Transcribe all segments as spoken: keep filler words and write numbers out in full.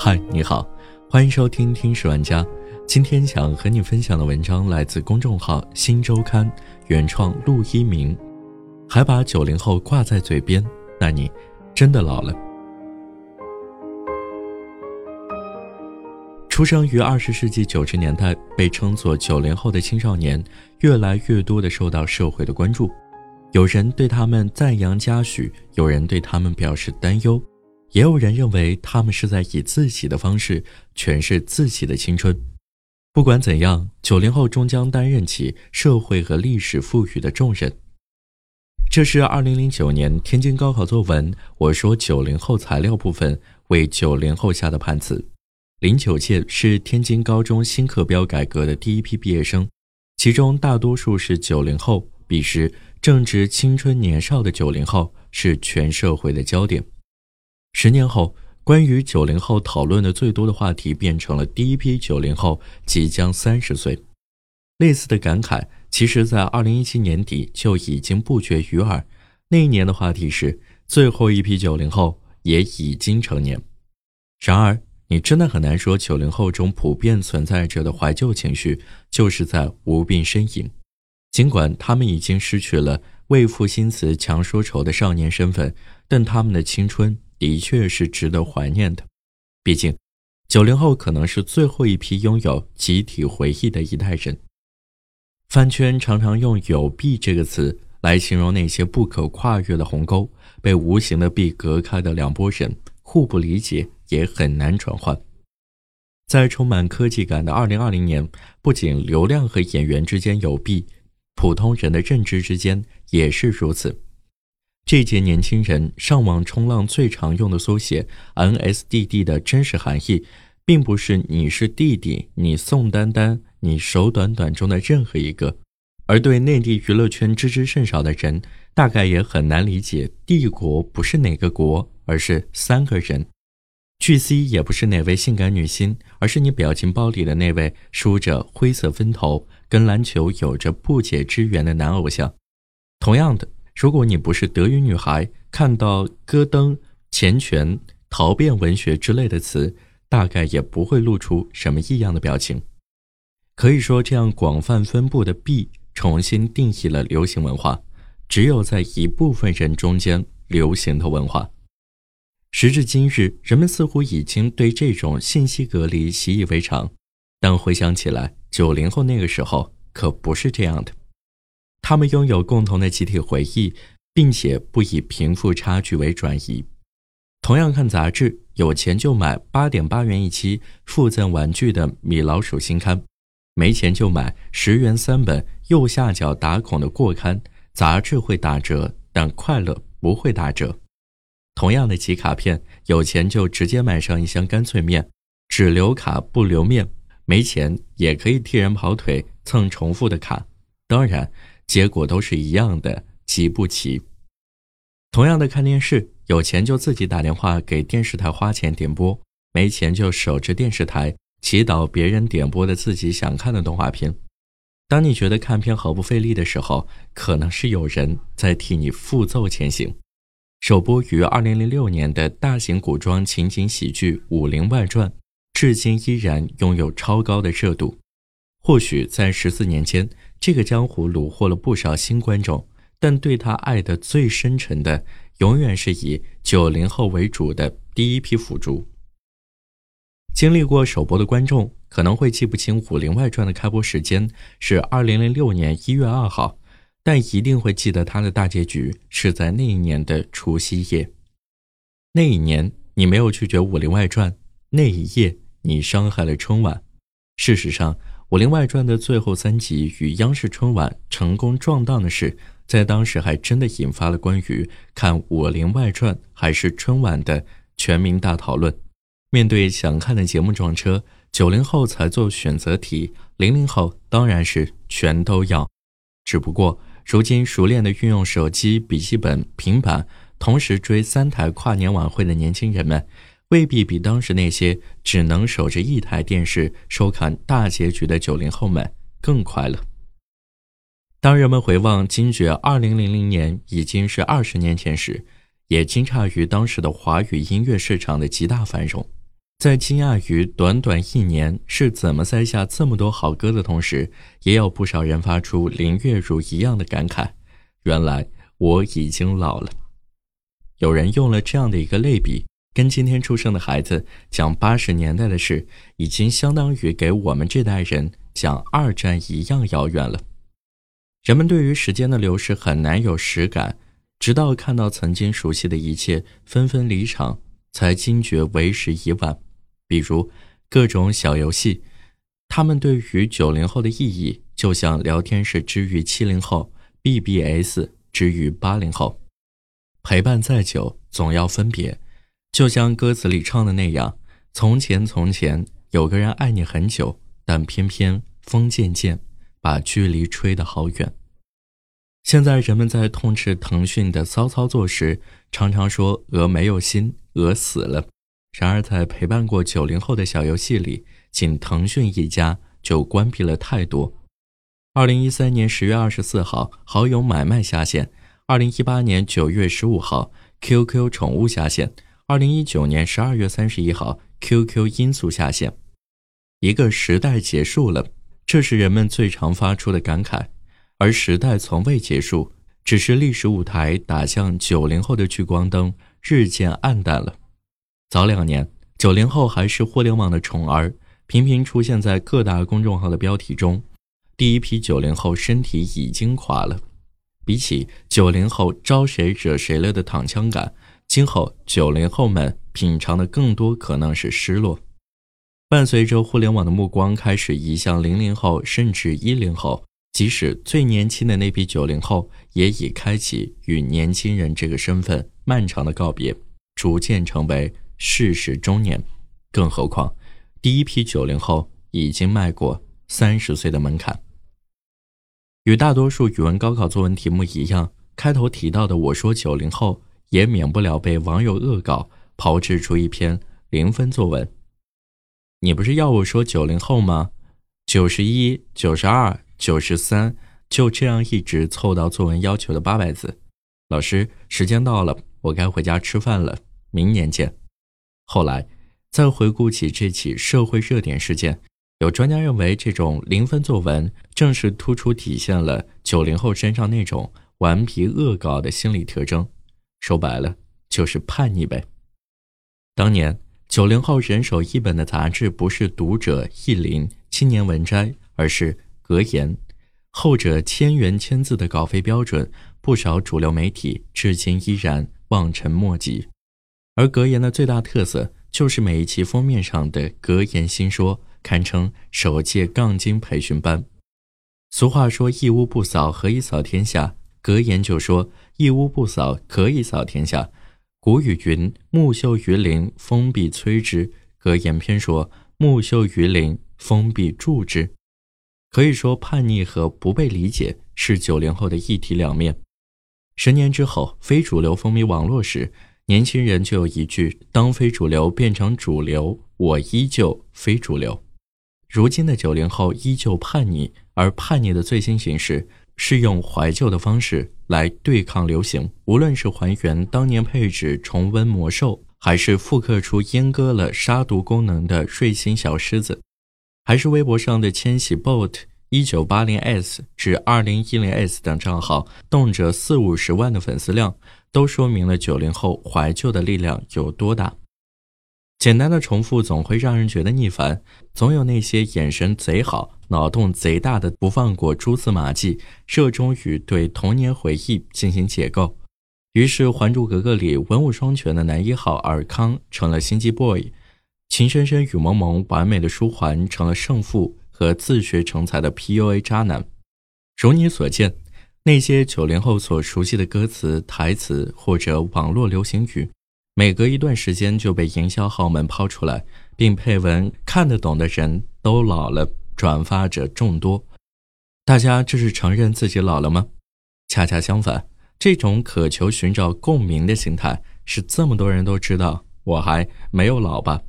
嗨，你好，欢迎收听听史玩家。今天想和你分享的文章来自公众号新周刊，原创陆一鸣。还把九零后挂在嘴边，那你真的老了。出生于二十世纪九十年代，被称作九零后的青少年越来越多地受到社会的关注，有人对他们赞扬嘉许，有人对他们表示担忧，也有人认为他们是在以自己的方式诠释自己的青春。不管怎样，九零后终将担任起社会和历史赋予的重任。这是二零零九年天津高考作文我说九零后材料部分为九零后下的判词。零九届是天津高中新课标改革的第一批毕业生，其中大多数是九零后，彼时正值青春年少的九零后是全社会的焦点。十年后，关于九零后讨论的最多的话题变成了第一批九零后即将三十岁。类似的感慨其实在二零一七年底就已经不绝于耳，那一年的话题是最后一批九零后也已经成年。然而你真的很难说九零后中普遍存在着的怀旧情绪就是在无病呻吟，尽管他们已经失去了为赋新词强说愁的少年身份，但他们的青春的确是值得怀念的。毕竟九零后可能是最后一批拥有集体回忆的一代人。饭圈常常用有壁这个词来形容那些不可跨越的鸿沟，被无形的壁隔开的两拨人，互不理解也很难转换。在充满科技感的二零二零年，不仅流量和演员之间有壁，普通人的认知之间也是如此。这届年轻人上网冲浪最常用的缩写 N S D D 的真实含义，并不是你是弟弟，你宋丹丹，你手短短中的任何一个，而对内地娱乐圈知之甚少的人，大概也很难理解帝国不是哪个国，而是三个人。巨 C 也不是哪位性感女星，而是你表情包里的那位梳着灰色分头，跟篮球有着不解之缘的男偶像。同样的，如果你不是德语女孩，看到戈登、钱权、陶变文学之类的词，大概也不会露出什么异样的表情。可以说，这样广泛分布的壁重新定义了流行文化，只有在一部分人中间流行的文化。时至今日，人们似乎已经对这种信息隔离习以为常，但回想起来，九零后那个时候可不是这样的。他们拥有共同的集体回忆，并且不以贫富差距为转移。同样看杂志，有钱就买 八点八 元一期附赠玩具的米老鼠新刊，没钱就买十元三本右下角打孔的过刊。杂志会打折，但快乐不会打折。同样的集卡片，有钱就直接买上一箱干脆面，只留卡不留面，没钱也可以替人跑腿蹭重复的卡。当然结果都是一样的，急不急。同样的看电视，有钱就自己打电话给电视台花钱点播，没钱就守着电视台祈祷别人点播的自己想看的动画片。当你觉得看片毫不费力的时候，可能是有人在替你负揍前行。首播于二零零六年的大型古装情景喜剧《武林外传》至今依然拥有超高的热度。或许在十四年间，这个江湖虏获了不少新观众，但对他爱的最深沉的永远是以九零后为主的第一批腐竹。经历过首播的观众可能会记不清《武林外传》的开播时间是二零零六年一月二号，但一定会记得它的大结局是在那一年的除夕夜。那一年你没有拒绝《武林外传》，那一夜你伤害了春晚。事实上，《武林外传》的最后三集与央视春晚成功撞档的事，在当时还真的引发了关于看《武林外传》还是春晚的全民大讨论。面对想看的节目撞车，九零后才做选择题，零零后当然是全都要。只不过，如今熟练地运用手机、笔记本、平板，同时追三台跨年晚会的年轻人们未必比当时那些只能守着一台电视收看大结局的九零后们更快乐。当人们回望惊觉二零零零年已经是二十年前时，也惊诧于当时的华语音乐市场的极大繁荣。在惊讶于短短一年是怎么塞下这么多好歌的同时，也有不少人发出林月如一样的感慨，原来我已经老了。有人用了这样的一个类比，跟今天出生的孩子讲八十年代的事，已经相当于给我们这代人讲二战一样遥远了。人们对于时间的流逝很难有实感，直到看到曾经熟悉的一切纷纷离场，才惊觉为时已晚。比如各种小游戏，他们对于九零后的意义就像聊天室之于七零后， B B S 之于八零后。陪伴再久总要分别，就像歌词里唱的那样，从前从前有个人爱你很久，但偏偏风渐渐把距离吹得好远。现在人们在痛斥腾讯的骚操作时，常常说鹅没有心，鹅死了。然而在陪伴过九零后的小游戏里，仅腾讯一家就关闭了太多。二零一三年十月二十四号好友买卖下线，二零一八年九月十五号 Q Q 宠物下线，二零一九年十二月三十一号 Q Q 音速下线。一个时代结束了，这是人们最常发出的感慨。而时代从未结束，只是历史舞台打向九零后的聚光灯日渐暗淡了。早两年，九零后还是互联网的宠儿，频频出现在各大公众号的标题中。第一批九零后身体已经垮了。比起九零后招谁惹谁了的躺枪感，今后九零后们品尝的更多可能是失落。伴随着互联网的目光开始移向零零后甚至一零后，即使最年轻的那批九零后也已开启与年轻人这个身份漫长的告别，逐渐成为事实中年。更何况第一批九零后已经迈过三十岁的门槛。与大多数语文高考作文题目一样，开头提到的我说九零后也免不了被网友恶搞，炮制出一篇零分作文。你不是要我说九零后吗？ 九十一、九十二、九十三 就这样一直凑到作文要求的八百字。老师，时间到了，我该回家吃饭了，明年见。后来再回顾起这起社会热点事件，有专家认为这种零分作文正是突出体现了九零后身上那种顽皮恶搞的心理特征，说白了就是叛逆呗。当年九零后人手一本的杂志不是读者、意林、青年文摘，而是格言，后者千元千字的稿费标准，不少主流媒体至今依然望尘莫及。而格言的最大特色就是每一期封面上的格言新说，堪称首届杠精培训班。俗话说一屋不扫何以扫天下，格言就说一屋不扫可以扫天下。古语云木秀于林，风必摧之，格言偏说木秀于林，风必助之。可以说叛逆和不被理解是九零后的一体两面。十年之后，非主流风靡网络时，年轻人就有一句，当非主流变成主流，我依旧非主流。如今的九零后依旧叛逆，而叛逆的最新形式是用怀旧的方式来对抗流行，无论是还原当年配置重温魔兽，还是复刻出阉割了杀毒功能的瑞星小狮子，还是微博上的千禧 bot 一九八零 S 至 二零一零 S 等账号动辄四五十万的粉丝量，都说明了九零后怀旧的力量有多大。简单的重复总会让人觉得逆烦，总有那些眼神贼好、脑洞贼大的不放过蛛丝马迹，热衷于对童年回忆进行解构。于是还珠格格里文武双全的男一号尔康成了心机 boy， 情深深雨蒙蒙完美的书桓成了胜负和自学成才的 P U A 渣男。如你所见，那些九零后所熟悉的歌词、台词或者网络流行语，每隔一段时间就被营销号们抛出来，并配文看得懂的人都老了，转发者众多。大家这是承认自己老了吗？恰恰相反，这种渴求寻找共鸣的心态是这么多人都知道，我还没有老吧。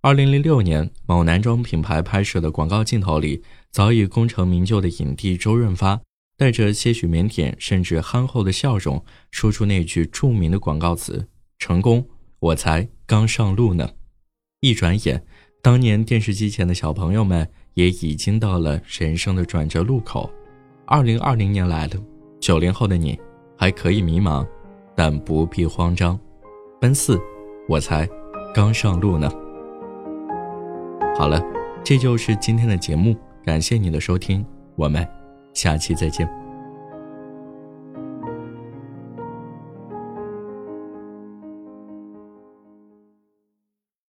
二零零六年，某男装品牌拍摄的广告镜头里，早已功成名就的影帝周润发带着些许腼腆甚至憨厚的笑容，说出那句著名的广告词，成功，我才刚上路呢。一转眼，当年电视机前的小朋友们也已经到了人生的转折路口。二零二零年来了，九零后的你还可以迷茫，但不必慌张。奔四，我才刚上路呢。好了，这就是今天的节目，感谢你的收听，我们下期再见。